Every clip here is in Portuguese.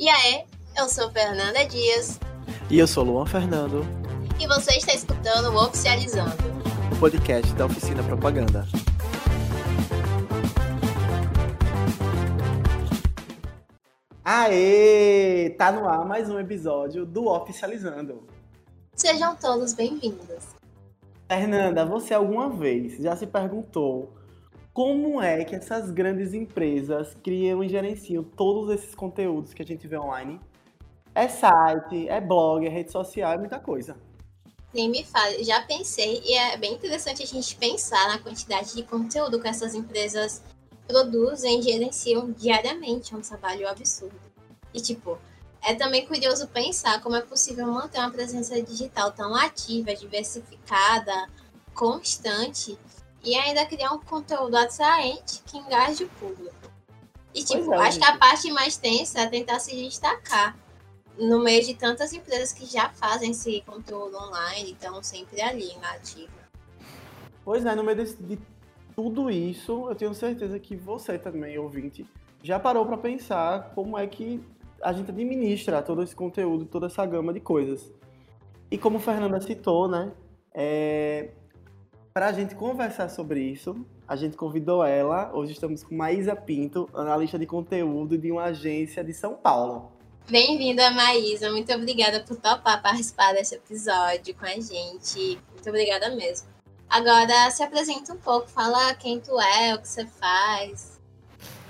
E aí, eu sou Fernanda Dias. E eu sou Luan Fernando. E você está escutando o Oficializando, o podcast da Oficina Propaganda. Aê! Tá no ar mais um episódio do Oficializando. Sejam todos bem-vindos. Fernanda, você alguma vez já se perguntou como é que essas grandes empresas criam e gerenciam todos esses conteúdos que a gente vê online? É site, é blog, é rede social, é muita coisa. Nem me fale, já pensei, e é bem interessante a gente pensar na quantidade de conteúdo que essas empresas produzem e gerenciam diariamente, é um trabalho absurdo. E tipo, é também curioso pensar como é possível manter uma presença digital tão ativa, diversificada, constante, e ainda criar um conteúdo atraente que engaje o público. E tipo, acho que a parte mais tensa é tentar se destacar no meio de tantas empresas que já fazem esse conteúdo online, estão sempre ali na ativa. Pois é, no meio de tudo isso, eu tenho certeza que você também, ouvinte, já parou para pensar como é que a gente administra todo esse conteúdo, toda essa gama de coisas. E como a Fernanda citou, né, para a gente conversar sobre isso, a gente convidou ela. Hoje estamos com Maísa Pinto, analista de conteúdo de uma agência de São Paulo. Bem-vinda, Maísa. Muito obrigada por topar participar desse episódio com a gente. Muito obrigada mesmo. Agora, se apresenta um pouco. Fala quem tu é, o que você faz.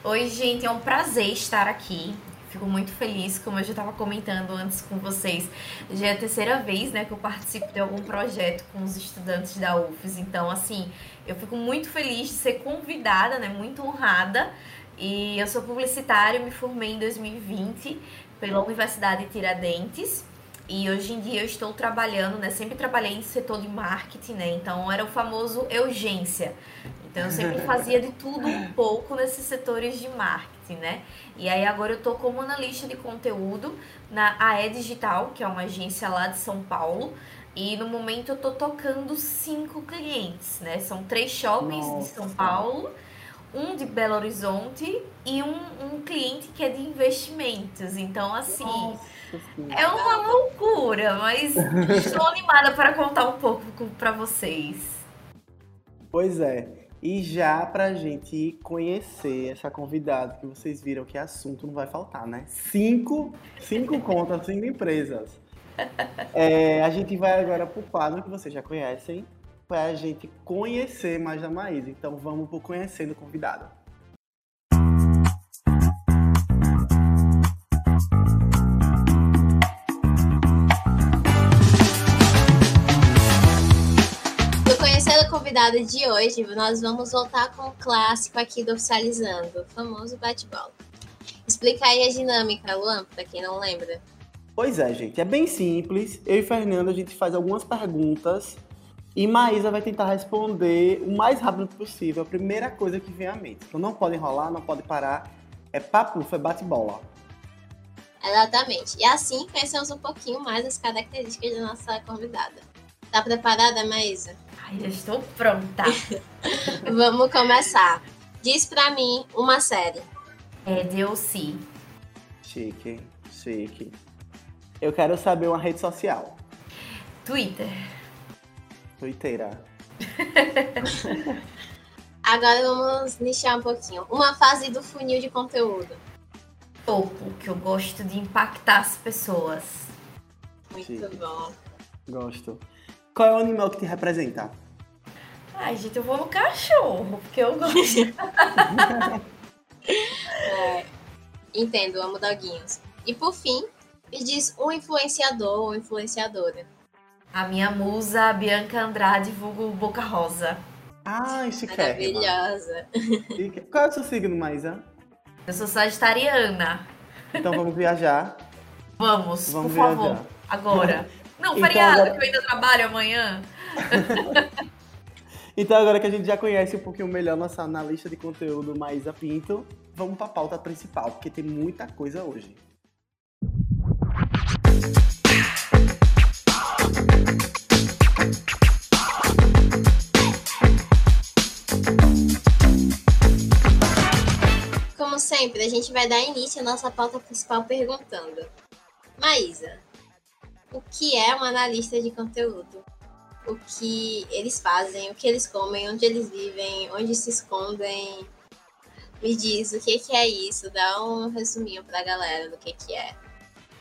Oi, gente. É um prazer estar aqui. Fico muito feliz, como eu já estava comentando antes com vocês. Já é a terceira vez, né, que eu participo de algum projeto com os estudantes da UFES. Então, assim, eu fico muito feliz de ser convidada, né, muito honrada. E eu sou publicitária, me formei em 2020... pela Universidade Tiradentes, e hoje em dia eu estou trabalhando, né, sempre trabalhei em setor de marketing, né, então era o famoso urgência, então eu sempre fazia de tudo um pouco nesses setores de marketing, né, e aí agora eu estou como analista de conteúdo na AE Digital, que é uma agência lá de São Paulo, e no momento eu estou tocando 5 clientes, né, são 3 shoppings de São Paulo, um de Belo Horizonte e um cliente que é de investimentos. Então, assim, é uma loucura, mas estou animada para contar um pouco para vocês. Pois é, e já pra gente conhecer essa convidada, que vocês viram que assunto não vai faltar, né? 5 contas, 5 empresas. A gente vai agora pro quadro que vocês já conhecem, para a gente conhecer mais da Maísa. Então vamos para o Conhecendo Convidado. No Conhecendo Convidado de hoje, nós vamos voltar com o clássico aqui do Oficializando, o famoso bate-bola. Explica aí a dinâmica, Luan, para quem não lembra. Pois é, gente, é bem simples. Eu e Fernanda, a gente faz algumas perguntas e Maísa vai tentar responder o mais rápido possível a primeira coisa que vem à mente. Então não pode enrolar, não pode parar. É papo, é bate-bola. Exatamente. E assim conhecemos um pouquinho mais as características da nossa convidada. Tá preparada, Maísa? Ai, já estou pronta. Vamos começar. Diz pra mim uma série. É DLC. Chique, chique. Eu quero saber uma rede social. Twitter. Tuiteira. Agora vamos nichar um pouquinho. Uma fase do funil de conteúdo. Pouco, que eu gosto de impactar as pessoas. Muito bom. Gosto. Qual é o animal que te representa? Ai, gente, eu vou no cachorro, porque eu gosto. Entendo, amo doguinhos. E por fim, me diz um influenciador ou influenciadora. A minha musa, Bianca Andrade, vulgo Boca Rosa. Ai, chiquérrima. Maravilhosa. Qual é o seu signo, Maísa? Eu sou sagitariana. Então vamos viajar? Vamos por viajar. Favor, agora. Não, então, feriado, agora, que eu ainda trabalho amanhã. Então agora que a gente já conhece um pouquinho melhor nossa analista de conteúdo, Maísa Pinto, vamos para a pauta principal, porque tem muita coisa hoje. sempre, a gente vai dar início à nossa pauta principal perguntando: Maísa, o que é um analista de conteúdo? O que eles fazem, o que eles comem, onde eles vivem, onde se escondem? Me diz, o que é isso? Dá um resuminho pra galera do que é.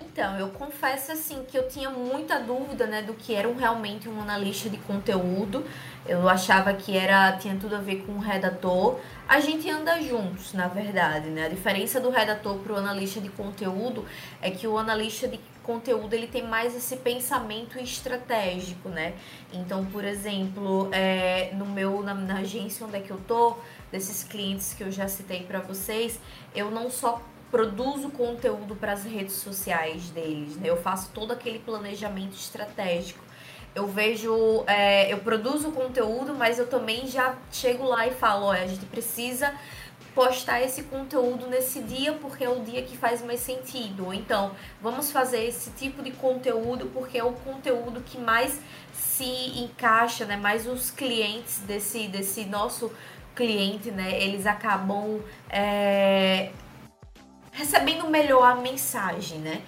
Então, eu confesso assim que eu tinha muita dúvida, né, do que era realmente um analista de conteúdo. Eu achava que tinha tudo a ver com um redator. A gente anda juntos, na verdade, né? A diferença do redator pro analista de conteúdo é que o analista de conteúdo ele tem mais esse pensamento estratégico, né? Então, por exemplo, na agência onde é que eu tô, desses clientes que eu já citei para vocês, eu não só produzo conteúdo para as redes sociais deles, né? Eu faço todo aquele planejamento estratégico. Eu produzo conteúdo, mas eu também já chego lá e falo, olha, a gente precisa postar esse conteúdo nesse dia porque é o dia que faz mais sentido. Ou então, vamos fazer esse tipo de conteúdo porque é o conteúdo que mais se encaixa, né? Mais os clientes desse nosso cliente, né? Eles acabam recebendo melhor a mensagem, né?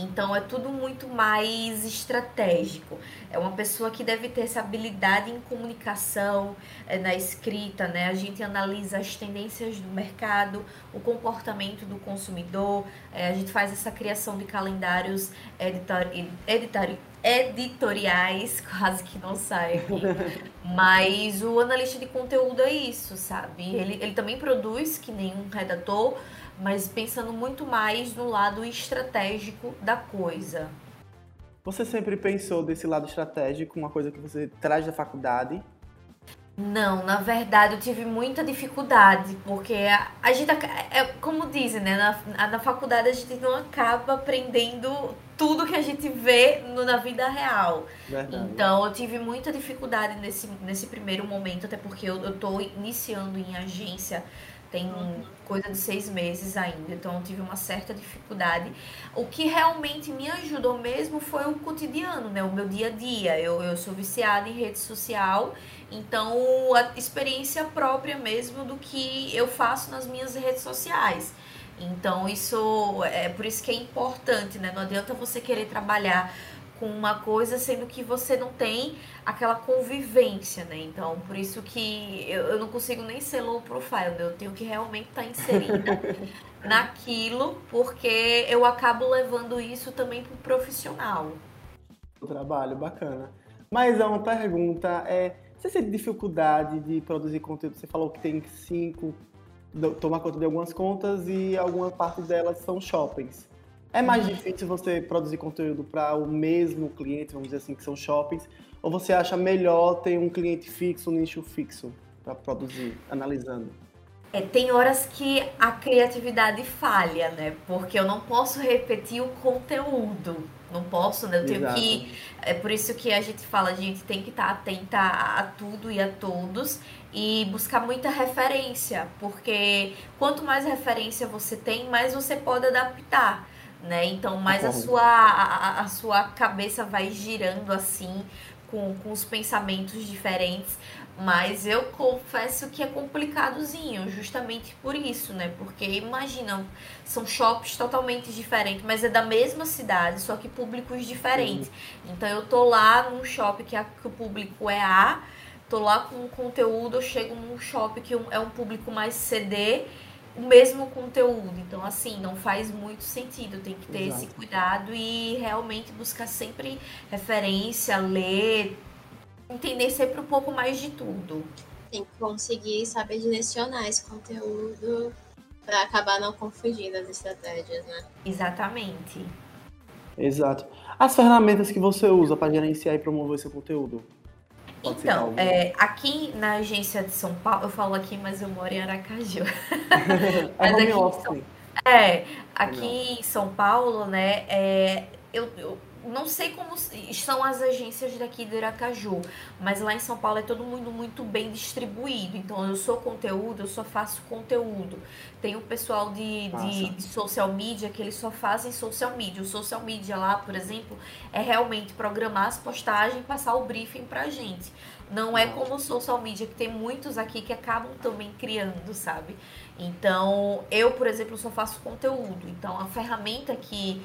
Então é tudo muito mais estratégico. É uma pessoa que deve ter essa habilidade em comunicação, na escrita, né? A gente analisa as tendências do mercado, o comportamento do consumidor, a gente faz essa criação de calendários editoriais, quase que não sai aqui. Mas o analista de conteúdo é isso, sabe? Ele também produz, que nem um redator, mas pensando muito mais no lado estratégico da coisa. Você sempre pensou desse lado estratégico, uma coisa que você traz da faculdade? Não, na verdade eu tive muita dificuldade, porque a gente, como dizem, né, na faculdade a gente não acaba aprendendo tudo que a gente vê na vida real. Verdade. Então eu tive muita dificuldade nesse primeiro momento, até porque eu estou iniciando em agência, tem coisa de 6 meses ainda, então eu tive uma certa dificuldade. O que realmente me ajudou mesmo foi o cotidiano, né? O meu dia a dia. Eu sou viciada em rede social, então a experiência própria mesmo do que eu faço nas minhas redes sociais. Então isso é por isso que é importante, né? Não adianta você querer trabalhar com uma coisa, sendo que você não tem aquela convivência, né? Então, por isso que eu não consigo nem ser low profile, né? Eu tenho que realmente estar inserida naquilo, porque eu acabo levando isso também pro profissional. O trabalho, bacana. Mas uma pergunta é, você sente dificuldade de produzir conteúdo? Você falou que tem 5, tomar conta de algumas contas e alguma parte delas são shoppings. É mais difícil você produzir conteúdo para o mesmo cliente, vamos dizer assim, que são shoppings, ou você acha melhor ter um cliente fixo, um nicho fixo para produzir, analisando? Tem horas que a criatividade falha, né? Porque eu não posso repetir o conteúdo. Não posso, né? Eu tenho Exato. Que... É por isso que a gente fala, a gente tem que estar atenta a tudo e a todos e buscar muita referência, porque quanto mais referência você tem, mais você pode adaptar, né? Então, mais a sua cabeça vai girando assim, com os pensamentos diferentes. Mas eu confesso que é complicadozinho, justamente por isso, né? Porque, imagina, são shoppings totalmente diferentes, mas é da mesma cidade, só que públicos diferentes. Então, eu tô lá num shopping que o público é A, tô lá com um conteúdo, eu chego num shopping que é um público mais CD, o mesmo conteúdo. Então, assim, não faz muito sentido, tem que ter Exato. Esse cuidado e realmente buscar sempre referência, ler, entender sempre um pouco mais de tudo. Tem que conseguir saber direcionar esse conteúdo para acabar não confundindo as estratégias, né? Exatamente. Exato. As ferramentas que você usa para gerenciar e promover seu conteúdo? Então, aqui na agência de São Paulo, eu falo aqui, mas eu moro em Aracaju. Mas aqui em São Paulo, né, eu não sei como são as agências daqui de Aracaju, mas lá em São Paulo é todo mundo muito bem distribuído. Então, eu sou conteúdo, eu só faço conteúdo. Tem o pessoal de social media, que eles só fazem social media. O social media lá, por exemplo, é realmente programar as postagens e passar o briefing pra gente. Não é como o social media, que tem muitos aqui que acabam também criando, sabe? Então, eu, por exemplo, só faço conteúdo. Então, a ferramenta que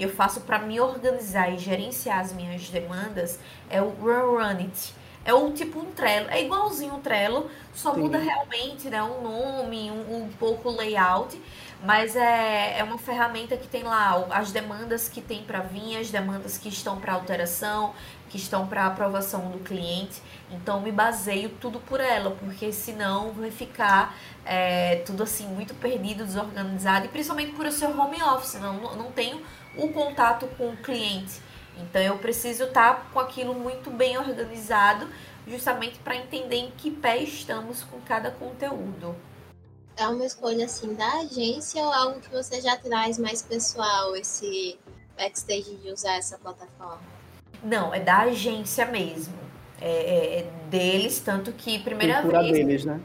eu faço para me organizar e gerenciar as minhas demandas é o Runit. É um tipo um Trello, é igualzinho um Trello, só muda realmente, né, um nome, um pouco o layout, mas é uma ferramenta que tem lá as demandas que tem para vir, as demandas que estão para alteração, que estão para aprovação do cliente. Então, me baseio tudo por ela, porque senão vai ficar tudo assim muito perdido, desorganizado, e principalmente por eu ser home office, não tenho o contato com o cliente. Então, eu preciso estar com aquilo muito bem organizado, justamente para entender em que pé estamos com cada conteúdo. É uma escolha, assim, da agência ou algo que você já traz mais pessoal, esse backstage de usar essa plataforma? Não, é da agência mesmo. É deles, tanto que primeira cultura vez... deles, né?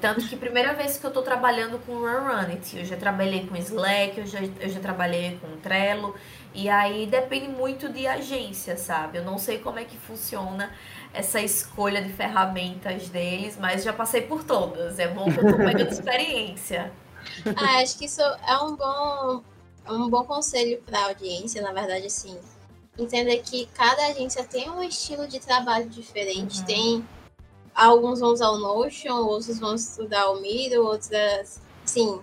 Tanto que primeira vez que eu tô trabalhando com o Runit, eu já trabalhei com Slack, eu já trabalhei com Trello, e aí depende muito de agência, sabe? Eu não sei como é que funciona essa escolha de ferramentas deles, mas já passei por todas, é bom que eu tô pegando experiência. Acho que isso é um bom conselho pra audiência, na verdade, assim, entender que cada agência tem um estilo de trabalho diferente, alguns vão usar o Notion, outros vão estudar o Miro, outras, assim,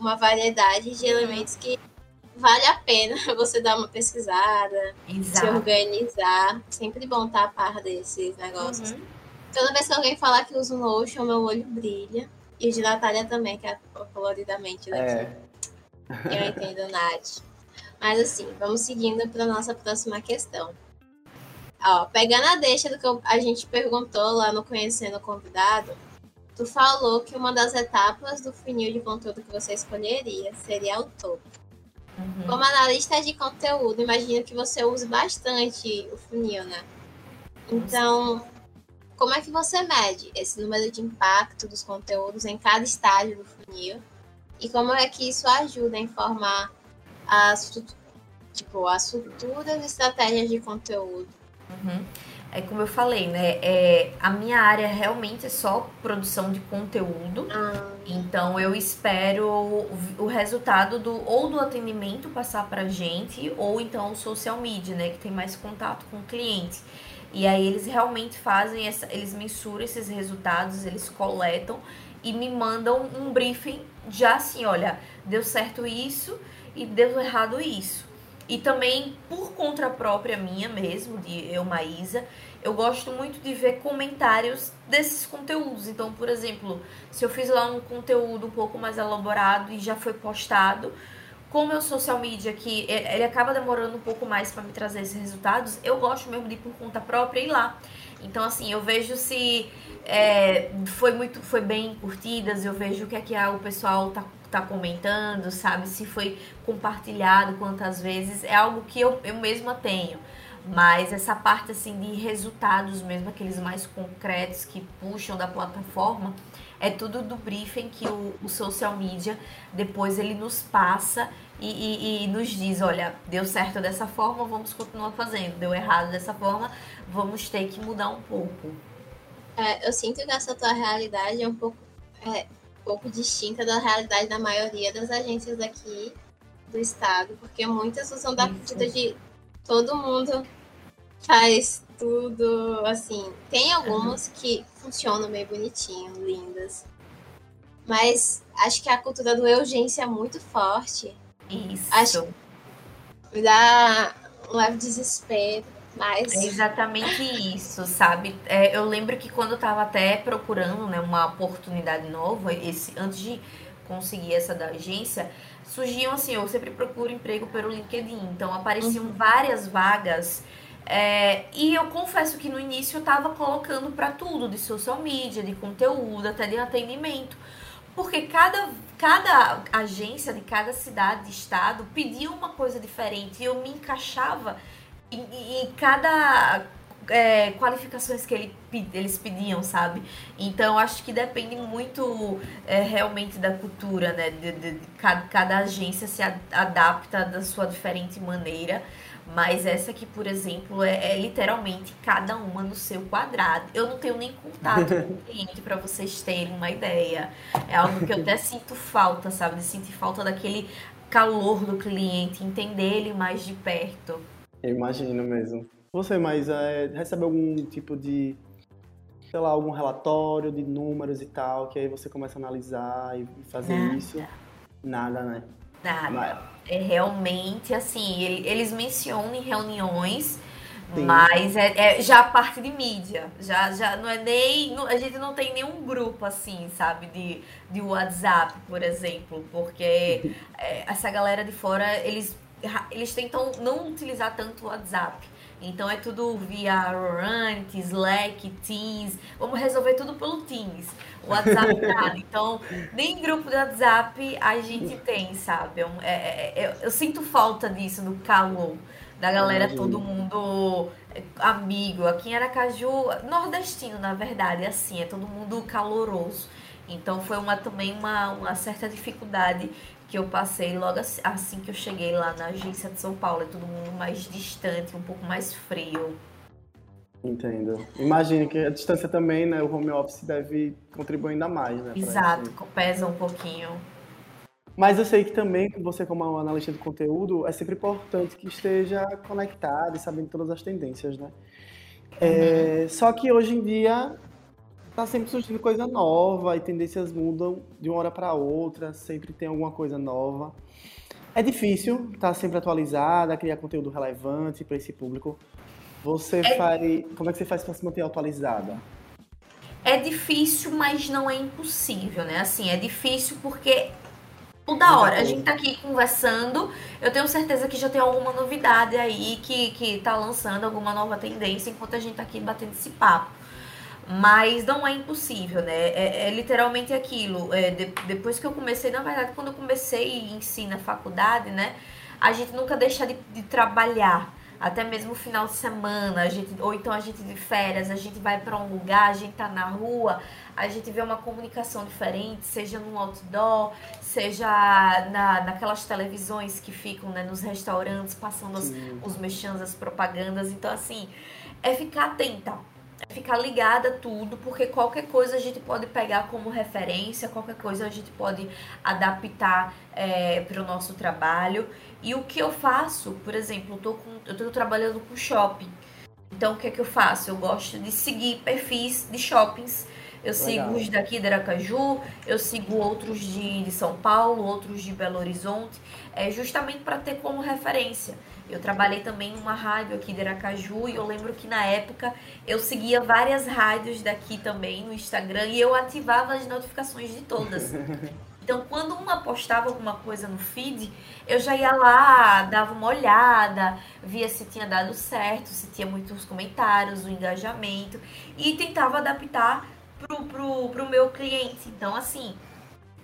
uma variedade de elementos que vale a pena você dar uma pesquisada, se organizar. Sempre bom estar a par desses negócios. Toda vez que alguém falar que usa o Notion, meu olho brilha. E o de Natália também, que é coloridamente daqui. Eu entendo, Nath. Mas assim, vamos seguindo para a nossa próxima questão. Ó, pegando a deixa do que a gente perguntou lá no Conhecendo o Convidado, tu falou que uma das etapas do funil de conteúdo que você escolheria seria o topo. Como analista de conteúdo, imagino que você use bastante o funil, né? Então, como é que você mede esse número de impacto dos conteúdos em cada estágio do funil? E como é que isso ajuda a informar as futuras estratégias de conteúdo? É como eu falei, né? A minha área realmente é só produção de conteúdo. Então, eu espero o resultado do atendimento passar pra gente, ou então o social media, né? Que tem mais contato com o cliente. E aí, eles realmente fazem eles mensuram esses resultados, eles coletam e me mandam um briefing já assim, olha, deu certo isso e deu errado isso. E também, por conta própria minha mesmo, de eu, Maísa, eu gosto muito de ver comentários desses conteúdos. Então, por exemplo, se eu fiz lá um conteúdo um pouco mais elaborado e já foi postado, como é o social media, que ele acaba demorando um pouco mais para me trazer esses resultados, eu gosto mesmo de ir por conta própria e ir lá. Então, assim, eu vejo se foi bem curtidas, eu vejo o que é que o pessoal tá comentando, sabe? Se foi compartilhado, quantas vezes. É algo que eu mesma tenho. Mas essa parte, assim, de resultados mesmo, aqueles mais concretos que puxam da plataforma, é tudo do briefing que o social media, depois ele nos passa e nos diz, olha, deu certo dessa forma, vamos continuar fazendo. Deu errado dessa forma, vamos ter que mudar um pouco. Eu sinto que essa tua realidade é um pouco distinta da realidade da maioria das agências aqui do estado, porque muitas usam da medida de todo mundo faz tudo, assim. Tem algumas que funcionam bem bonitinho, lindas, mas acho que a cultura do urgência é muito forte. Isso. Acho que me dá um leve desespero, mas... É exatamente isso, sabe? Eu lembro que quando eu estava até procurando, né, uma oportunidade nova, antes de conseguir essa da agência, surgiam assim, eu sempre procuro emprego pelo LinkedIn, então apareciam várias vagas, e eu confesso que no início eu estava colocando para tudo, de social media, de conteúdo, até de atendimento, porque cada Cada agência de cada cidade, estado, pedia uma coisa diferente. E eu me encaixava em cada qualificações que eles pediam, sabe? Então, acho que depende muito realmente da cultura, né? Cada agência se adapta da sua diferente maneira. Mas essa aqui, por exemplo, é literalmente cada uma no seu quadrado. Eu não tenho nem contato com o cliente para vocês terem uma ideia. É algo que eu até sinto falta, sabe? De sentir falta daquele calor do cliente, entender ele mais de perto. Eu imagino mesmo. Você, Maísa, recebe algum tipo de, sei lá, algum relatório de números e tal, que aí você começa a analisar e fazer isso? Nada, né? Nada. É realmente assim, eles mencionam em reuniões, sim, mas é já a parte de mídia. Já não é nem. A gente não tem nenhum grupo assim, sabe, de WhatsApp, por exemplo. Porque essa galera de fora, eles tentam não utilizar tanto o WhatsApp. Então é tudo via Runit, Slack, Teams. Vamos resolver tudo pelo Teams. O WhatsApp nada. Então, nem grupo de WhatsApp a gente tem, sabe? Eu sinto falta disso, do calor. Da galera, todo mundo amigo. Aqui em Aracaju, nordestino, na verdade, é assim. É todo mundo caloroso. Então foi também uma certa dificuldade que eu passei logo assim que eu cheguei lá na agência de São Paulo. É todo mundo mais distante, um pouco mais frio. Entendo. Imagino que a distância também, né? O home office deve contribuir ainda mais, né? Exato, pesa um pouquinho. Mas eu sei que também, você como analista de conteúdo, é sempre importante que esteja conectado e sabendo todas as tendências, né? Só que hoje em dia tá sempre surgindo coisa nova e tendências mudam de uma hora para outra, sempre tem alguma coisa nova. É difícil estar sempre atualizada, criar conteúdo relevante para esse público. Como é que você faz para se manter atualizada? É difícil, mas não é impossível, né? Assim, é difícil porque toda hora a gente tá aqui conversando, eu tenho certeza que já tem alguma novidade aí que tá lançando alguma nova tendência enquanto a gente tá aqui batendo esse papo. Mas não é impossível, né? É literalmente aquilo. Depois que eu comecei, na verdade, quando eu comecei em si na faculdade, né? A gente nunca deixa de trabalhar. Até mesmo final de semana, ou então a gente de férias, a gente vai para um lugar, a gente tá na rua, a gente vê uma comunicação diferente, seja no outdoor, seja naquelas televisões que ficam, né, nos restaurantes, passando os mexãs, as propagandas. Então, assim, é ficar atenta. Ficar ligada a tudo, porque qualquer coisa a gente pode pegar como referência, qualquer coisa a gente pode adaptar para o nosso trabalho. E o que eu faço, por exemplo, eu estou trabalhando com shopping. Então, o que é que eu faço? Eu gosto de seguir perfis de shoppings. Eu sigo os daqui de Aracaju, eu sigo outros de São Paulo, outros de Belo Horizonte, justamente para ter como referência. Eu trabalhei também em uma rádio aqui de Aracaju e eu lembro que na época eu seguia várias rádios daqui também no Instagram e eu ativava as notificações de todas. Então, quando uma postava alguma coisa no feed, eu já ia lá, dava uma olhada, via se tinha dado certo, se tinha muitos comentários, o engajamento e tentava adaptar pro meu cliente. Então, assim,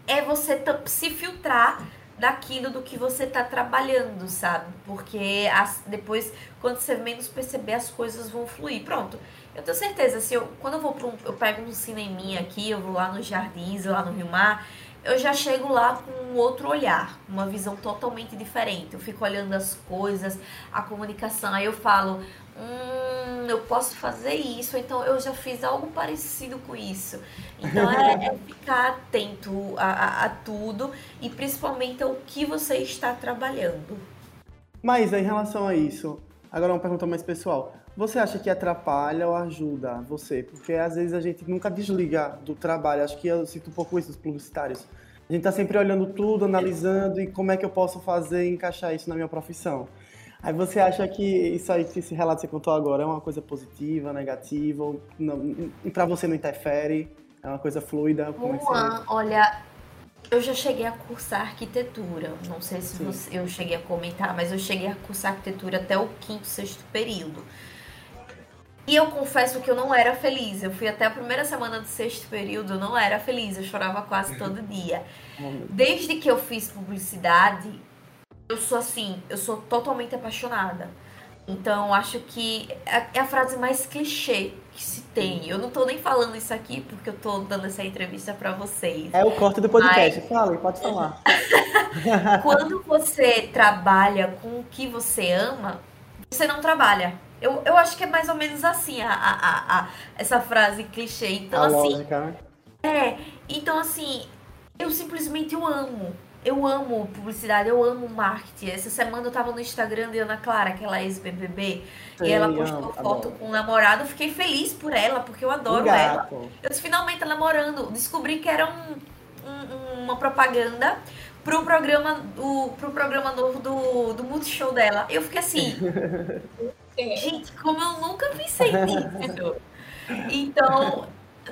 é você se filtrar daquilo do que você tá trabalhando, sabe? Porque depois, quando você menos perceber, as coisas vão fluir. Pronto, eu tenho certeza, se quando eu vou eu pego um cineminha aqui, eu vou lá nos Jardins, lá no Rio Mar, eu já chego lá com um outro olhar, uma visão totalmente diferente. Eu fico olhando as coisas, a comunicação, aí eu falo, eu posso fazer isso, então eu já fiz algo parecido com isso. Então é ficar atento a tudo e principalmente ao que você está trabalhando. Mas em relação a isso, agora uma pergunta mais pessoal. Você acha que atrapalha ou ajuda você? Porque às vezes a gente nunca desliga do trabalho, acho que eu sinto um pouco isso dos publicitários. A gente tá sempre olhando tudo, analisando e como é que eu posso fazer e encaixar isso na minha profissão. Aí você acha que isso aí, que esse relato que você contou agora é uma coisa positiva, negativa, ou não, e pra você não interfere, é uma coisa fluida? Como Luan, olha, eu já cheguei a cursar arquitetura, não sei se eu cheguei a comentar, mas eu cheguei a cursar arquitetura até o 5º, 6º período. E eu confesso que eu não era feliz. Eu fui até a primeira semana do sexto período, eu não era feliz, eu chorava quase todo dia. Desde que eu fiz publicidade, eu sou assim, eu sou totalmente apaixonada. Então, acho que é a frase mais clichê que se tem. Eu não tô nem falando isso aqui porque eu tô dando essa entrevista pra vocês. É o corte do podcast, mas... fala, pode falar. Quando você trabalha com o que você ama, você não trabalha. Eu acho que é mais ou menos assim essa frase clichê. Então, assim, lógica. É, então assim, eu simplesmente amo. Eu amo publicidade, eu amo marketing. Essa semana eu tava no Instagram de Ana Clara, que ela é ex-BBB, e ela postou foto com um namorado. Eu fiquei feliz por ela, porque eu adoro ela. Eu disse, finalmente tá namorando. Descobri que era uma propaganda pro programa novo do Multishow dela. Eu fiquei assim... gente, como eu nunca pensei nisso. Então,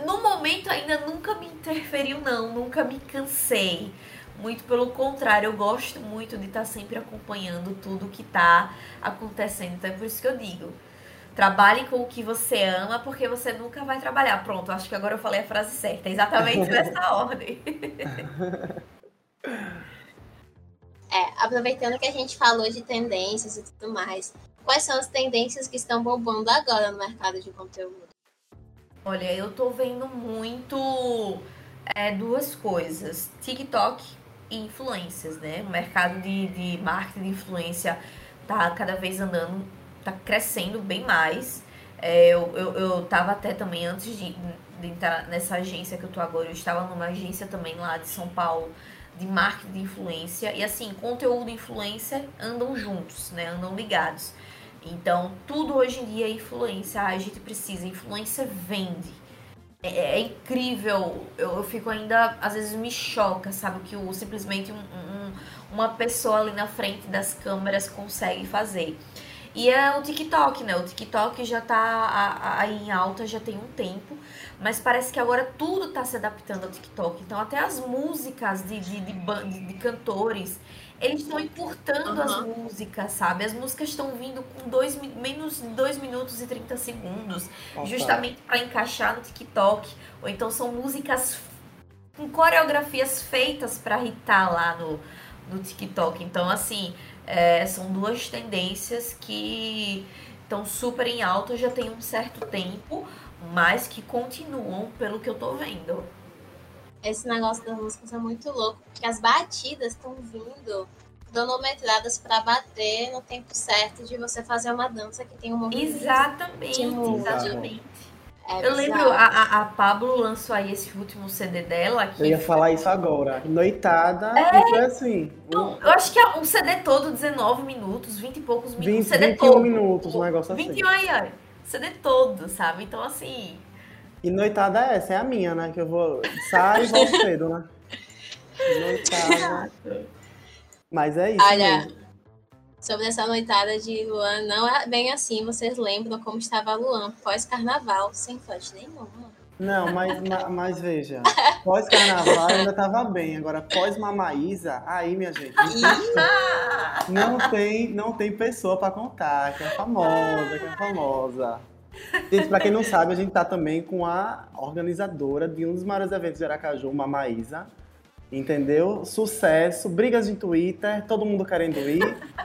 no momento ainda nunca me interferiu, não. Nunca me cansei. Muito pelo contrário, eu gosto muito de estar sempre acompanhando tudo que está acontecendo. Então é por isso que eu digo, trabalhe com o que você ama, porque você nunca vai trabalhar. Pronto, acho que agora eu falei a frase certa, exatamente nessa ordem. Aproveitando que a gente falou de tendências e tudo mais, quais são as tendências que estão bombando agora no mercado de conteúdo? Olha, eu tô vendo muito duas coisas, TikTok e influências, né? O mercado de marketing de influência tá cada vez andando, tá crescendo bem mais. Eu tava até também, antes de entrar nessa agência que eu tô agora, eu estava numa agência também lá de São Paulo, de marketing de influência, e assim, conteúdo e influência andam juntos, né? Andam ligados. Então, tudo hoje em dia é influência, a gente precisa, influência vende. É incrível, eu fico ainda, às vezes me choca, sabe, que simplesmente uma pessoa ali na frente das câmeras consegue fazer. E é o TikTok, né? O TikTok já tá aí em alta, já tem um tempo, mas parece que agora tudo tá se adaptando ao TikTok. Então até as músicas de cantores, eles estão importando as músicas, sabe? As músicas estão vindo com menos de 2 minutos e 30 segundos, justamente para encaixar no TikTok. Ou então são músicas com coreografias feitas para hitar lá no TikTok. Então, assim, são duas tendências que estão super em alta já tem um certo tempo, mas que continuam pelo que eu tô vendo. Esse negócio das músicas é muito louco, porque as batidas estão vindo cronometradas para bater no tempo certo de você fazer uma dança que tem um movimento. Exatamente. Eu lembro, a Pabllo lançou aí esse último CD dela. Que eu ia falar isso agora. Noitada, foi assim. Não, eu acho que é um CD todo, 19 minutos, 20 e poucos minutos. 21 minutos, um negócio assim. 21 aí, CD todo, sabe? Então, assim... E noitada é a minha, né? Que eu vou... Sai e volto cedo, né? Noitada. Mas é isso. Olha, mesmo. Sobre essa noitada de Luan, não é bem assim. Vocês lembram como estava Luan pós-carnaval, sem flash nenhuma. Não, mas veja. Pós-carnaval ainda estava bem. Agora, pós-Maísa, aí, minha gente. Não tem pessoa para contar que é famosa. Gente, pra quem não sabe, a gente tá também com a organizadora de um dos maiores eventos de Aracaju, uma Maísa, entendeu? Sucesso, brigas de Twitter, todo mundo querendo ir,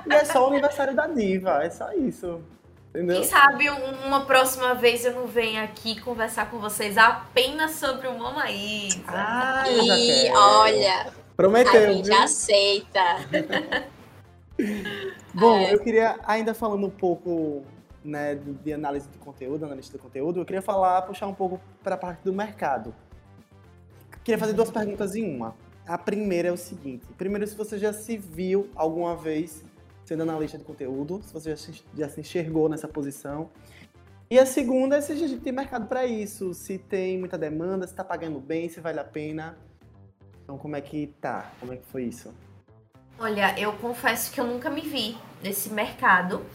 e é só o aniversário da diva, é só isso, entendeu? Quem sabe uma próxima vez eu não venho aqui conversar com vocês apenas sobre uma Maísa. E olha, prometeu, a gente aceita. Bom, eu queria, ainda falando um pouco... né, de analista de conteúdo, eu queria puxar um pouco para a parte do mercado. Queria fazer duas perguntas em uma. A primeira é o seguinte: primeiro, se você já se viu alguma vez sendo analista de conteúdo, se você já se enxergou nessa posição. E a segunda é se a gente tem mercado para isso, se tem muita demanda, se está pagando bem, se vale a pena. Então, como é que tá? Como é que foi isso? Olha, eu confesso que eu nunca me vi nesse mercado,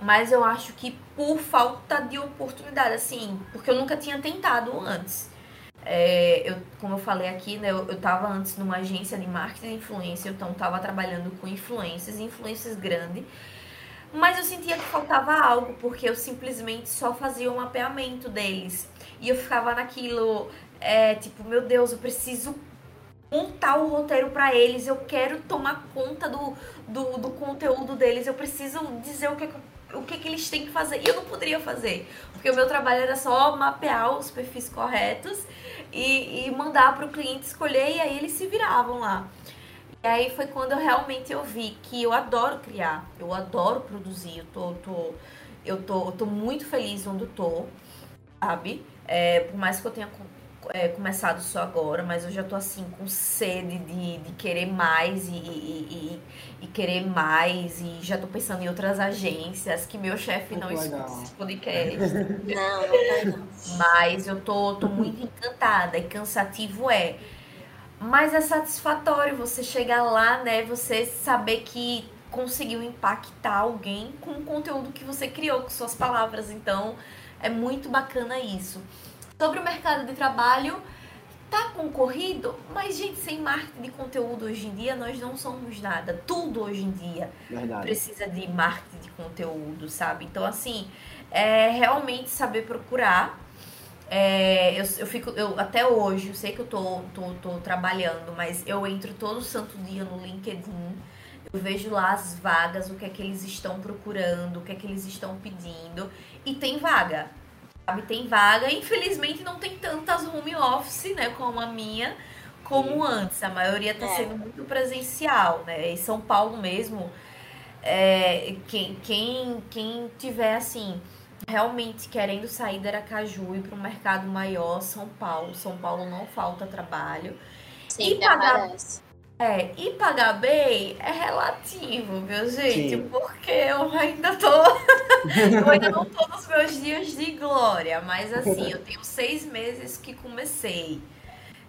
mas eu acho que por falta de oportunidade, assim, porque eu nunca tinha tentado antes. Como eu falei aqui, né, eu estava antes numa agência de marketing de influência, então estava trabalhando com influências grandes, Mas eu sentia que faltava algo, porque eu simplesmente só fazia o mapeamento deles. E eu ficava naquilo, tipo, meu Deus, eu preciso montar o roteiro pra eles, eu quero tomar conta do conteúdo deles, eu preciso dizer o que eles têm que fazer. E eu não poderia fazer, porque o meu trabalho era só mapear os perfis corretos e mandar pro cliente escolher, e aí eles se viravam lá. E aí foi quando eu realmente vi que eu adoro criar, eu adoro produzir, eu tô muito feliz onde eu tô, sabe? Por mais que eu tenha começado só agora, mas eu já tô assim com sede de querer mais e querer mais, e já tô pensando em outras agências, que meu chefe não escuta esse podcast. Não. Mas eu tô muito encantada, e cansativo é. Mas é satisfatório você chegar lá, né? Você saber que conseguiu impactar alguém com o conteúdo que você criou, com suas palavras. Então, é muito bacana isso. Sobre o mercado de trabalho, tá concorrido, mas, gente, sem marketing de conteúdo hoje em dia, nós não somos nada. Tudo hoje em dia precisa de marketing de conteúdo, sabe? Então, assim, realmente saber procurar. Eu até hoje, eu sei que eu tô trabalhando, mas eu entro todo santo dia no LinkedIn, eu vejo lá as vagas, o que é que eles estão procurando, o que é que eles estão pedindo, e tem vaga. Tem vaga, infelizmente não tem tantas home office, né, como a minha, como antes. A maioria tá sendo muito presencial, né? Em São Paulo mesmo, quem tiver, assim, realmente querendo sair da Aracaju e ir para um mercado maior, São Paulo não falta trabalho. Sim, e pagar bem é relativo, viu, gente? Sim. Porque eu ainda não tô nos meus dias de glória, mas assim, eu tenho 6 meses que comecei,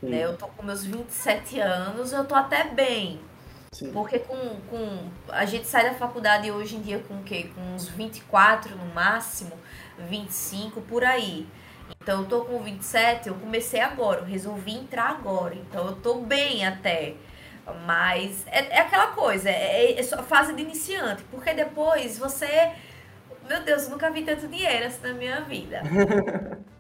né? Eu tô com meus 27 anos, eu tô até bem. Sim. Porque a gente sai da faculdade hoje em dia com o quê? Com uns 24 no máximo, 25 por aí. Então eu tô com 27, eu comecei agora, eu resolvi entrar agora, então eu tô bem até. Mas é aquela coisa, é só fase de iniciante, porque depois você... Meu Deus, eu nunca vi tanto dinheiro assim na minha vida.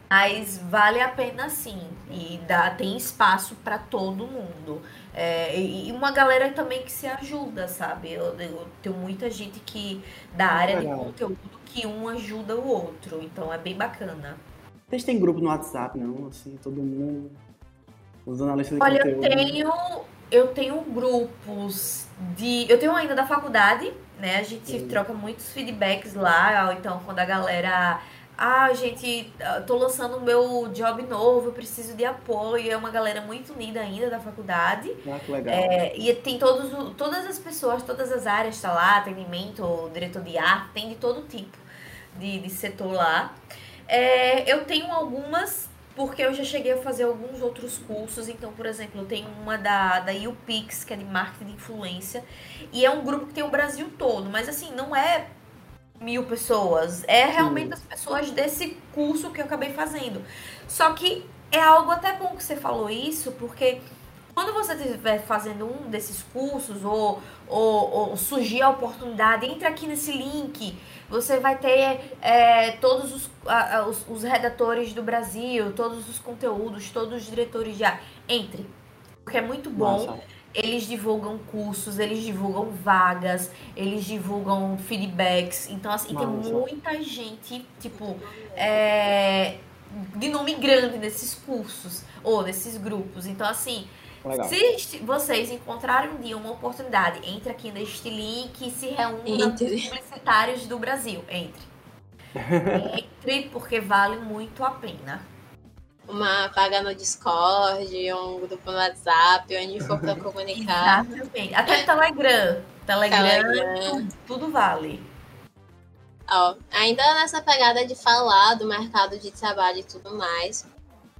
Mas vale a pena sim, e tem espaço para todo mundo. E uma galera também que se ajuda, sabe? Eu tenho muita gente que da área de conteúdo que um ajuda o outro, então é bem bacana. Vocês têm grupo no WhatsApp, não? Assim, todo mundo, os analistas de conteúdo... Olha, eu tenho grupos de... Eu tenho ainda da faculdade, né? A gente troca muitos feedbacks lá, então quando a galera... gente, tô lançando o meu job novo, eu preciso de apoio. É uma galera muito unida ainda da faculdade. Ah, que legal. E tem todas as pessoas, todas as áreas, tá lá, atendimento, diretor de arte, tem de todo tipo de setor lá. Eu tenho algumas, porque eu já cheguei a fazer alguns outros cursos. Então, por exemplo, eu tenho uma da YouPix, que é de marketing de influência. E é um grupo que tem o Brasil todo, mas assim, não é 1000 pessoas, é realmente as pessoas desse curso que eu acabei fazendo. Só que é algo até bom que você falou isso, porque quando você estiver fazendo um desses cursos ou surgir a oportunidade, entra aqui nesse link, você vai ter todos os redatores do Brasil, todos os conteúdos, todos os diretores de área. Entre, porque é muito bom. Nossa. Eles divulgam cursos, eles divulgam vagas, eles divulgam feedbacks. Então, assim, tem muita gente, tipo, de nome grande nesses cursos ou nesses grupos. Então, assim, legal. Se vocês encontrarem um dia uma oportunidade, entre aqui neste link e se reúna com os publicitários do Brasil. Entre, porque vale muito a pena. Uma vaga no Discord, um grupo no WhatsApp, onde for para comunicar. Exatamente. Até o Telegram. Tudo vale. Ó, ainda nessa pegada de falar do mercado de trabalho e tudo mais,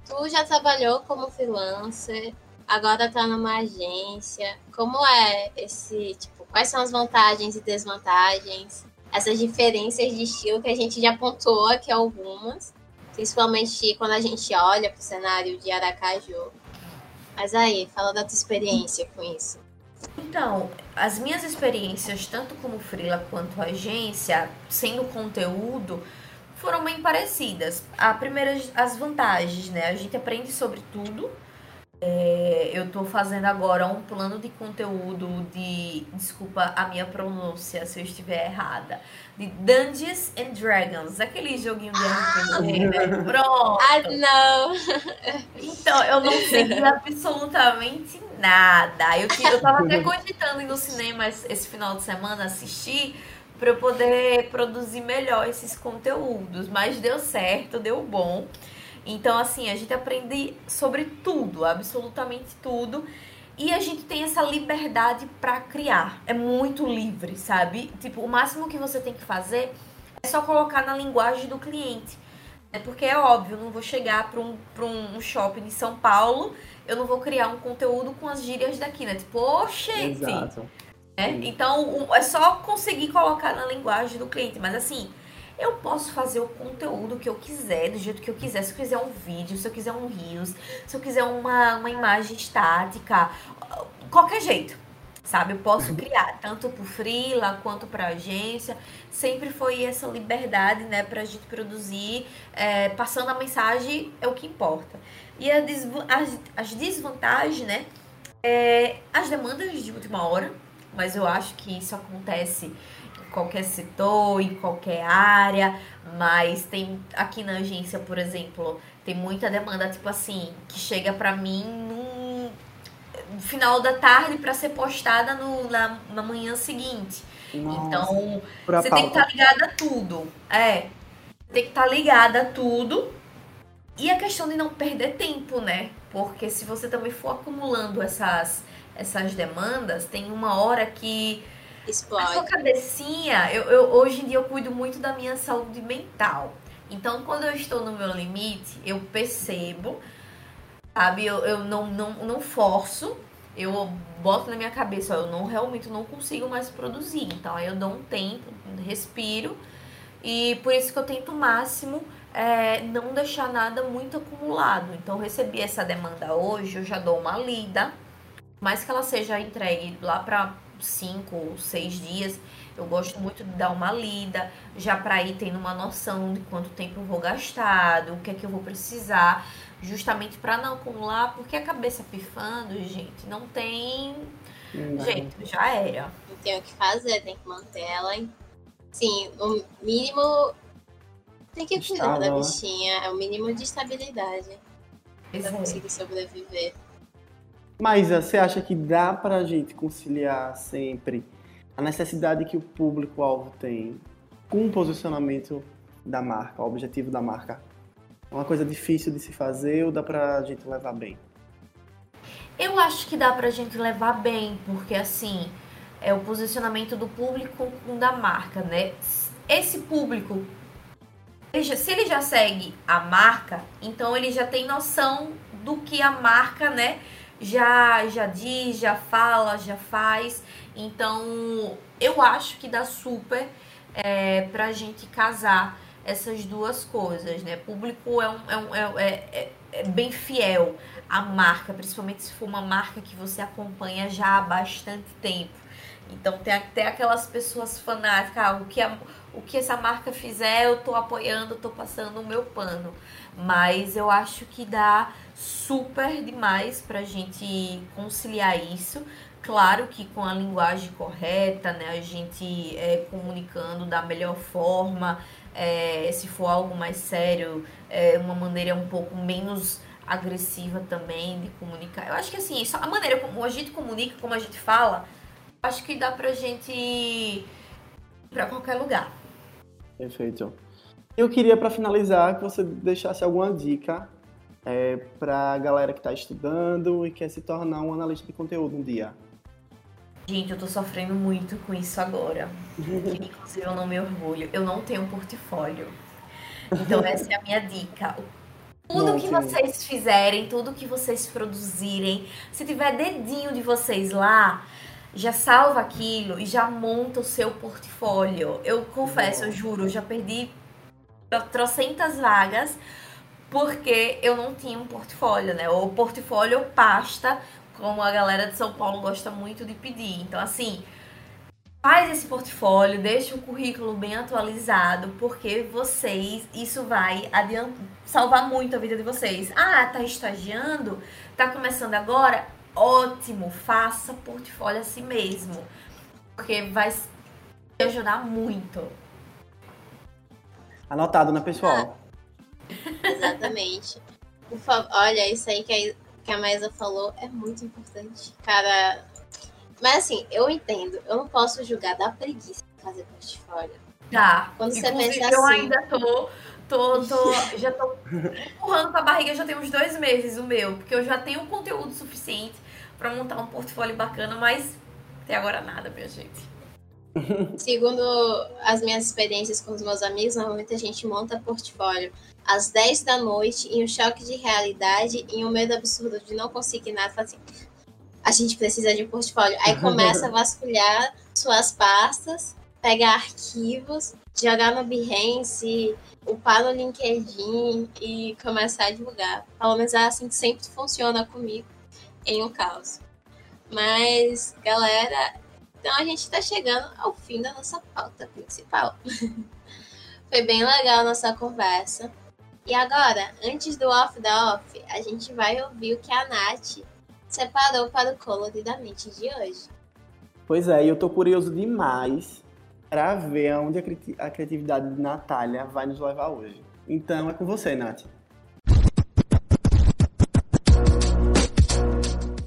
tu já trabalhou como freelancer, agora tá numa agência. Como é esse, tipo, quais são as vantagens e desvantagens? Essas diferenças de estilo que a gente já pontuou aqui algumas. Principalmente quando a gente olha pro cenário de Aracaju. Mas aí, fala da tua experiência com isso. Então, as minhas experiências, tanto como freela quanto agência, sendo conteúdo, foram bem parecidas. A primeira, as vantagens, né? A gente aprende sobre tudo. Eu estou fazendo agora um plano de conteúdo de, desculpa a minha pronúncia se eu estiver errada, de Dungeons and Dragons, aquele joguinho de RPG, né? Pronto. Ah, não. Então, eu não sei absolutamente nada. Eu tava até cogitando ir no cinema esse final de semana assistir para eu poder produzir melhor esses conteúdos, mas deu certo, deu bom. Então, assim, a gente aprende sobre tudo, absolutamente tudo. E a gente tem essa liberdade para criar. É muito livre, sabe? Tipo, o máximo que você tem que fazer é só colocar na linguagem do cliente. É porque é óbvio, eu não vou chegar para um shopping em São Paulo, eu não vou criar um conteúdo com as gírias daqui, né? Tipo, oxente! Exato. É? Então, é só conseguir colocar na linguagem do cliente. Mas, assim... eu posso fazer o conteúdo que eu quiser, do jeito que eu quiser. Se eu quiser um vídeo, se eu quiser um reels, se eu quiser uma imagem estática, qualquer jeito, sabe? Eu posso criar, tanto pro freela quanto pra agência. Sempre foi essa liberdade, né, pra gente produzir, passando a mensagem é o que importa. E as desvantagens, né, as demandas de última hora, mas eu acho que isso acontece... qualquer setor, em qualquer área, mas tem aqui na agência, por exemplo, tem muita demanda, tipo assim, que chega pra mim no final da tarde pra ser postada na manhã seguinte. Nossa, então, você tem que estar ligada a tudo. Tem que estar ligada a tudo. E a questão de não perder tempo, né? Porque se você também for acumulando essas demandas, tem uma hora que... explode. A sua cabecinha, hoje em dia eu cuido muito da minha saúde mental. Então, quando eu estou no meu limite, eu percebo, sabe? Eu não forço, eu boto na minha cabeça, eu realmente não consigo mais produzir. Então, aí eu dou um tempo, respiro. E por isso que eu tento o máximo não deixar nada muito acumulado. Então, recebi essa demanda hoje, eu já dou uma lida. Mas que ela seja entregue lá para 5 ou 6 dias, eu gosto muito de dar uma lida, já para ir tendo uma noção de quanto tempo eu vou gastar, do que é que eu vou precisar, justamente para não acumular, porque a cabeça pifando, gente, não tem jeito, já era. Não tem o que fazer, tem que manter ela, sim, o mínimo tem que cuidar da bichinha, é o mínimo de estabilidade para conseguir sobreviver. Maísa, você acha que dá pra gente conciliar sempre a necessidade que o público-alvo tem com o posicionamento da marca, o objetivo da marca? É uma coisa difícil de se fazer ou dá pra gente levar bem? Eu acho que dá pra gente levar bem, porque assim, é o posicionamento do público com o da marca, né? Esse público, se ele já segue a marca, então ele já tem noção do que a marca, né? Já diz, já fala, já faz. Então, eu acho que dá super pra gente casar essas duas coisas, né? Público é bem fiel à marca, principalmente se for uma marca que você acompanha já há bastante tempo. Então, tem até aquelas pessoas fanáticas, o que essa marca fizer, eu tô apoiando, eu tô passando o meu pano. Mas eu acho que dá super demais pra gente conciliar isso. Claro que com a linguagem correta, né? A gente comunicando da melhor forma, se for algo mais sério, uma maneira um pouco menos agressiva também de comunicar. Eu acho que assim, a maneira como a gente comunica, como a gente fala, acho que dá pra gente ir pra qualquer lugar. Perfeito. Eu queria, para finalizar, que você deixasse alguma dica para a galera que está estudando e quer se tornar um analista de conteúdo um dia. Gente, eu estou sofrendo muito com isso agora. Inclusive, eu não me orgulho. Eu não tenho um portfólio. Então, essa é a minha dica. Tudo que vocês fizerem, tudo que vocês produzirem, se tiver dedinho de vocês lá... já salva aquilo e já monta o seu portfólio. Eu confesso, eu juro, eu já perdi trocentas vagas porque eu não tinha um portfólio, né? Ou portfólio ou pasta como a galera de São Paulo gosta muito de pedir. Então, assim, faz esse portfólio, deixa o currículo bem atualizado, porque isso vai salvar muito a vida de vocês. Ah, tá estagiando? Tá começando agora? Ótimo, faça portfólio a si mesmo, porque vai te ajudar muito. Anotado, né, pessoal? Ah, exatamente. Por favor, olha, isso aí que a Maísa falou é muito importante. Cara, mas assim, eu entendo. Eu não posso julgar da preguiça de fazer portfólio. Tá. Quando você pensa assim... Eu ainda já tô empurrando com a barriga, já tem uns 2 meses o meu, porque eu já tenho conteúdo suficiente pra montar um portfólio bacana, mas até agora nada, minha gente. Segundo as minhas experiências com os meus amigos, normalmente a gente monta portfólio às 10 da noite em um choque de realidade, em um medo absurdo de não conseguir nada, assim, a gente precisa de um portfólio. Aí começa a vasculhar suas pastas, pegar arquivos, jogar no Behance, upar no LinkedIn e começar a divulgar. Pelo menos é assim que sempre funciona comigo em um caos. Mas, galera... Então, a gente está chegando ao fim da nossa pauta principal. Foi bem legal a nossa conversa. E agora, antes do off da off, a gente vai ouvir o que a Nath separou para o Coloridamente de hoje. Pois é, eu tô curioso demais para ver aonde a criatividade de Natália vai nos levar hoje. Então, é com você, Nath.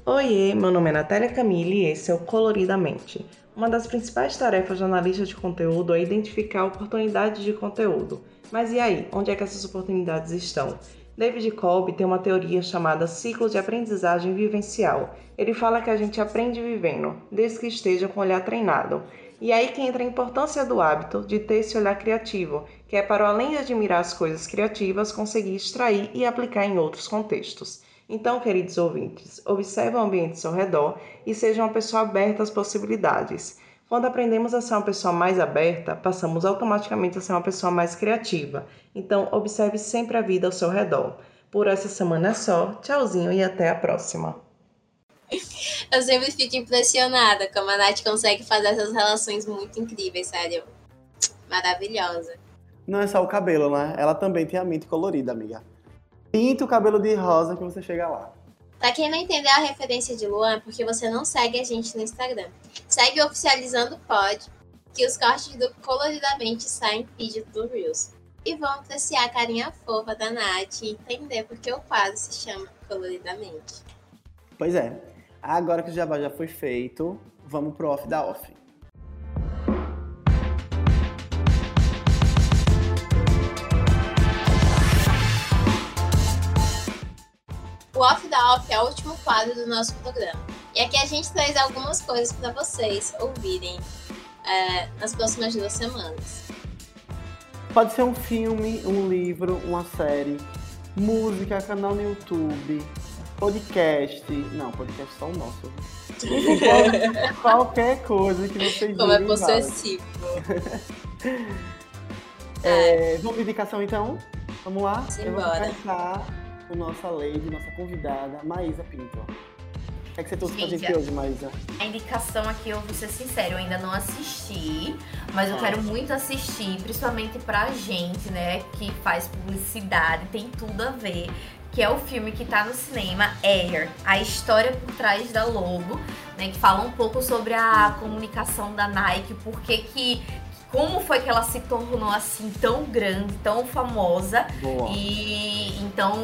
Oiê, meu nome é Natália Camille e esse é o Coloridamente. Uma das principais tarefas do analista de conteúdo é identificar oportunidades de conteúdo. Mas e aí, onde é que essas oportunidades estão? David Kolb tem uma teoria chamada ciclo de aprendizagem vivencial. Ele fala que a gente aprende vivendo, desde que esteja com o olhar treinado. E aí que entra a importância do hábito de ter esse olhar criativo, que é para além de admirar as coisas criativas, conseguir extrair e aplicar em outros contextos. Então, queridos ouvintes, observe o ambiente ao redor e seja uma pessoa aberta às possibilidades. Quando aprendemos a ser uma pessoa mais aberta, passamos automaticamente a ser uma pessoa mais criativa. Então, observe sempre a vida ao seu redor. Por essa semana é só. Tchauzinho e até a próxima. Eu sempre fico impressionada como a Nath consegue fazer essas relações muito incríveis, sério. Maravilhosa. Não é só o cabelo, né? Ela também tem a mente colorida, amiga. Pinta o cabelo de rosa que você chega lá. Pra quem não entendeu a referência de Luan, porque você não segue a gente no Instagram, segue o Oficializando Pod, que os cortes do Coloridamente saem vídeo do Reels. E vão apreciar a carinha fofa da Nath e entender porque o quadro se chama Coloridamente. Pois é, agora que o jabá já foi feito, vamos pro off da off. O Off da Off é o último quadro do nosso programa. E aqui a gente traz algumas coisas para vocês ouvirem nas próximas 2 semanas. Pode ser um filme, um livro, uma série, música, canal no YouTube, podcast... Não, podcast é só o nosso. Qualquer coisa que vocês Como é possessivo. Vamos de indicação, então? Vamos lá? Simbora. Nossa lady, nossa convidada, Maísa Pinto. O que é que você trouxe pra gente hoje, Maísa? A indicação aqui, eu vou ser sincero, eu ainda não assisti, mas eu quero muito assistir, principalmente pra gente, né, que faz publicidade, tem tudo a ver, que é o filme que tá no cinema, Air, a história por trás da logo, né, que fala um pouco sobre a comunicação da Nike, como foi que ela se tornou assim tão grande, tão famosa. Boa. E então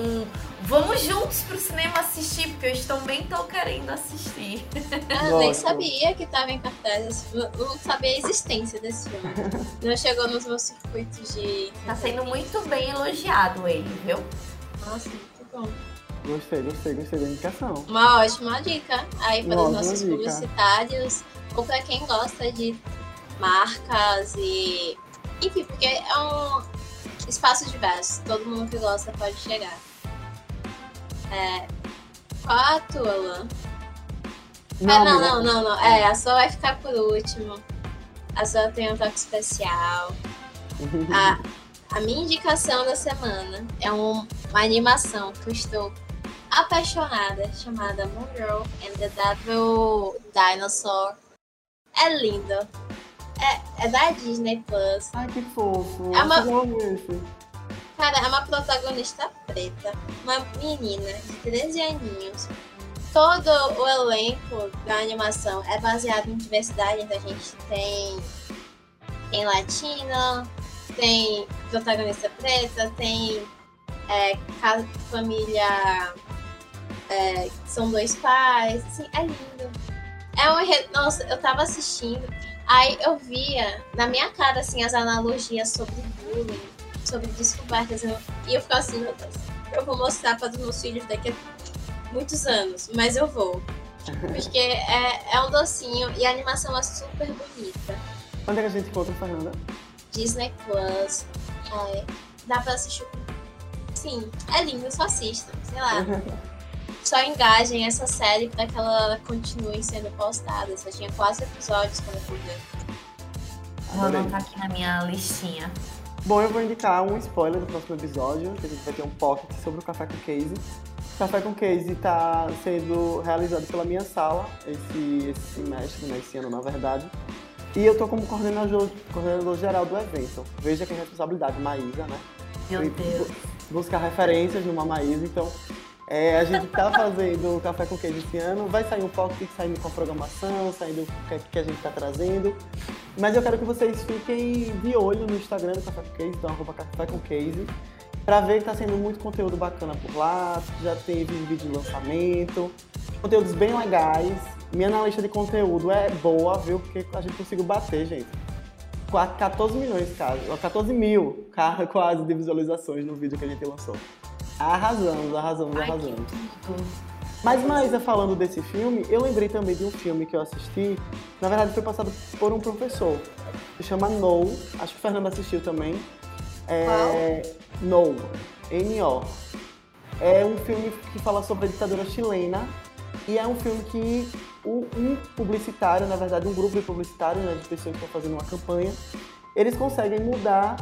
vamos juntos pro cinema assistir, porque eu também tô querendo assistir. Eu nem sabia que tava em cartaz, eu não sabia a existência desse filme. Não chegou nos meus circuitos de... Tá sendo muito bem elogiado ele, viu? Nossa, muito bom. Gostei da indicação. Uma ótima dica aí para os nossos publicitários ou para quem gosta de marcas e... Enfim, porque é um espaço diverso. Todo mundo que gosta pode chegar. Qual a tua, Luan? Não. A sua vai ficar por último. A sua tem um toque especial. A minha indicação da semana é uma animação que eu estou apaixonada chamada Moon Girl and the Devil Dinosaur. É lindo. É da Disney Plus. Ai, que fofo. É uma... Cara, é uma protagonista preta. Uma menina de 13 aninhos. Todo o elenco da animação é baseado em diversidade. Então a gente tem latina, tem protagonista preta, tem família... são dois pais, assim, é lindo. Nossa, eu tava assistindo, aí eu via na minha cara, assim, as analogias sobre bullying, sobre descobertas, e eu ficava assim, meu Deus, eu vou mostrar para os meus filhos daqui a muitos anos, mas eu vou. Porque é um docinho e a animação é super bonita. Onde é que a gente encontra, Fernanda? Disney Plus, dá pra assistir. Sim, é lindo, só assistam, sei lá. Só engajem essa série para que ela continue sendo postada. Só tinha 4 episódios quando eu fui ver. Vou anotar aqui na minha listinha. Bom, eu vou indicar um spoiler do próximo episódio, que a gente vai ter um pocket sobre o Café com Casey. O Café com Casey está sendo realizado pela minha sala esse semestre, né, esse ano na verdade. E eu tô como coordenador geral do evento. Veja que é responsabilidade, Maísa, né? Meu Deus. Buscar referências de uma Maísa, então... a gente tá fazendo o Café com Casey esse ano, vai sair um pouco, saindo com a programação, saindo o que a gente tá trazendo. Mas eu quero que vocês fiquem de olho no Instagram do Café com Casey, então @cafécomcasey, pra ver que tá sendo muito conteúdo bacana por lá, já teve vídeo de lançamento, conteúdos bem legais. Minha analista de conteúdo é boa, viu? Porque a gente conseguiu bater, gente. 14 mil, quase, de visualizações no vídeo que a gente lançou. Arrasamos. Mas Maísa, falando desse filme, eu lembrei também de um filme que eu assisti. Na verdade, foi passado por um professor. Se chama No. Acho que o Fernando assistiu também. No. N-O. É um filme que fala sobre a ditadura chilena. E é um filme que um publicitário, na verdade, um grupo de publicitários, né, de pessoas que estão fazendo uma campanha, eles conseguem mudar...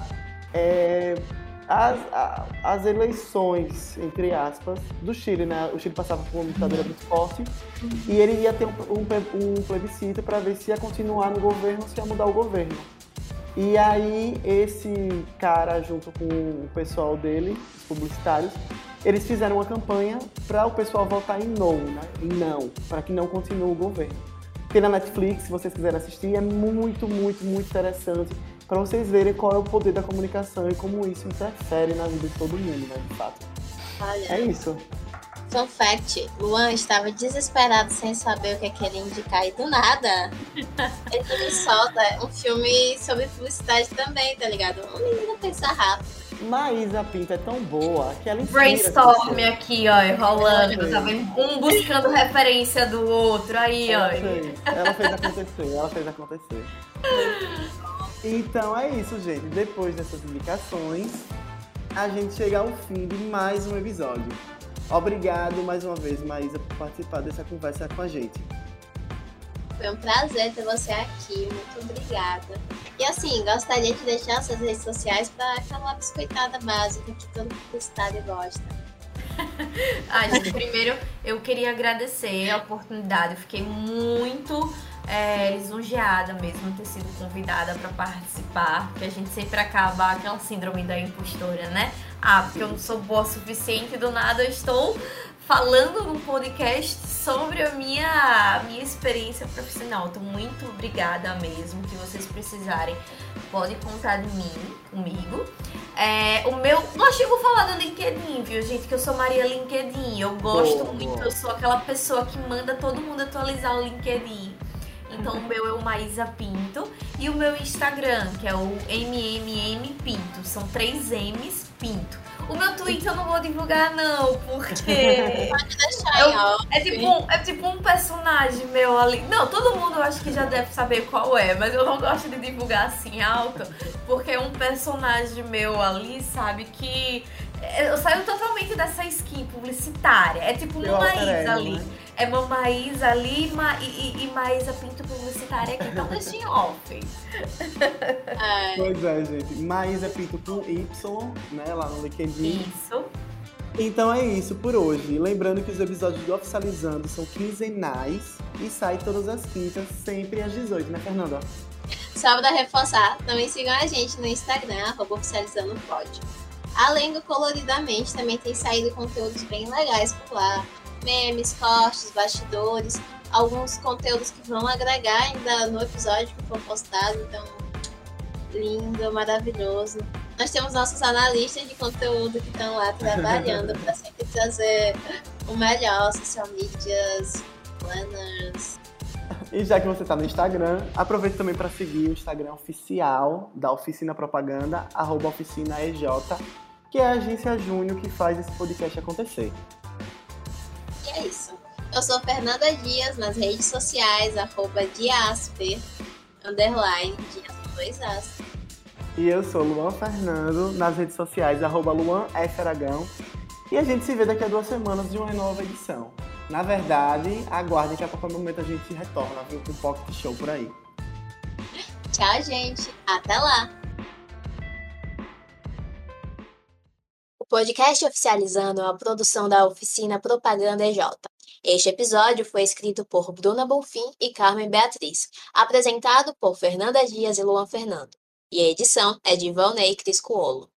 As eleições, entre aspas, do Chile, né? O Chile passava por uma ditadura muito forte e ele ia ter um plebiscito para ver se ia continuar no governo ou se ia mudar o governo. E aí esse cara, junto com o pessoal dele, os publicitários, eles fizeram uma campanha para o pessoal votar em não, né? Em não, para que não continue o governo. Tem na Netflix, se vocês quiserem assistir, é muito, muito, muito interessante. Para vocês verem qual é o poder da comunicação e como isso interfere na vida de todo mundo, né, de fato. Olha, é isso. Fun fact, Luan estava desesperado sem saber o que ele ia indicar e do nada ele me solta um filme sobre publicidade também, tá ligado? Um menino pensa rápido. Maísa Pinto é tão boa que ela inspira. Brainstorm aqui, ó, rolando, tá vendo? Um buscando referência do outro, aí, ó. Ela fez acontecer. Então é isso, gente. Depois dessas indicações, a gente chega ao fim de mais um episódio. Obrigado mais uma vez, Maísa, por participar dessa conversa com a gente. Foi um prazer ter você aqui, muito obrigada. E assim, gostaria de deixar suas redes sociais para aquela biscoitada básica que todo publicitário gosta. Gente, primeiro eu queria agradecer a oportunidade, eu fiquei muito lisonjeada mesmo ter sido convidada para participar, porque a gente sempre acaba aquela síndrome da impostora, né? Porque eu não sou boa o suficiente, do nada eu estou falando num podcast sobre a minha experiência profissional. Estou muito obrigada mesmo, que vocês precisarem, podem contar de mim, comigo. Eu chego falando do LinkedIn, viu, gente, que eu sou Maria LinkedIn, eu gosto muito, eu sou aquela pessoa que manda todo mundo atualizar o LinkedIn. Então o meu é o Maísa Pinto e o meu Instagram, que é o MMM Pinto, são 3 M's Pinto. O meu Twitter eu não vou divulgar não, porque... Pode deixar aí, ó. É tipo um personagem meu ali. Não, todo mundo eu acho que já deve saber qual é, mas eu não gosto de divulgar assim alto, porque é um personagem meu ali, sabe, que... Eu saio totalmente dessa skin publicitária. É tipo uma Maísa ali. É uma Maísa ali e Maísa Pinto publicitária aqui. Então deixa em off. Pois é, gente. Maísa Pinto com Y, né? Lá no LinkedIn. Isso. Então é isso por hoje. Lembrando que os episódios de Oficializando são quinzenais e saem todas as quintas, sempre às 18, né, Fernanda? Só para reforçar, também sigam a gente no Instagram, @oficializandopod. Além do Coloridamente, também tem saído conteúdos bem legais por lá. Memes, cortes, bastidores, alguns conteúdos que vão agregar ainda no episódio que for postado, então lindo, maravilhoso. Nós temos nossos analistas de conteúdo que estão lá trabalhando para sempre trazer o melhor, social medias, planners. E já que você está no Instagram, aproveite também para seguir o Instagram oficial da Oficina Propaganda, @oficinaej, que é a agência Júnior que faz esse podcast acontecer. E é isso. Eu sou Fernanda Dias, nas redes sociais, @diasper_dias2as. E eu sou Luan Fernando, nas redes sociais, @luanfragão. E a gente se vê daqui a 2 semanas de uma nova edição. Na verdade, aguardem que a qualquer momento a gente retorna, viu, com um Pocket Show por aí. Tchau, gente. Até lá! O podcast Oficializando é uma produção da Oficina Propaganda EJ. Este episódio foi escrito por Bruna Bonfim e Carmen Beatriz, apresentado por Fernanda Dias e Luan Fernando. E a edição é de Valnei Criscuolo.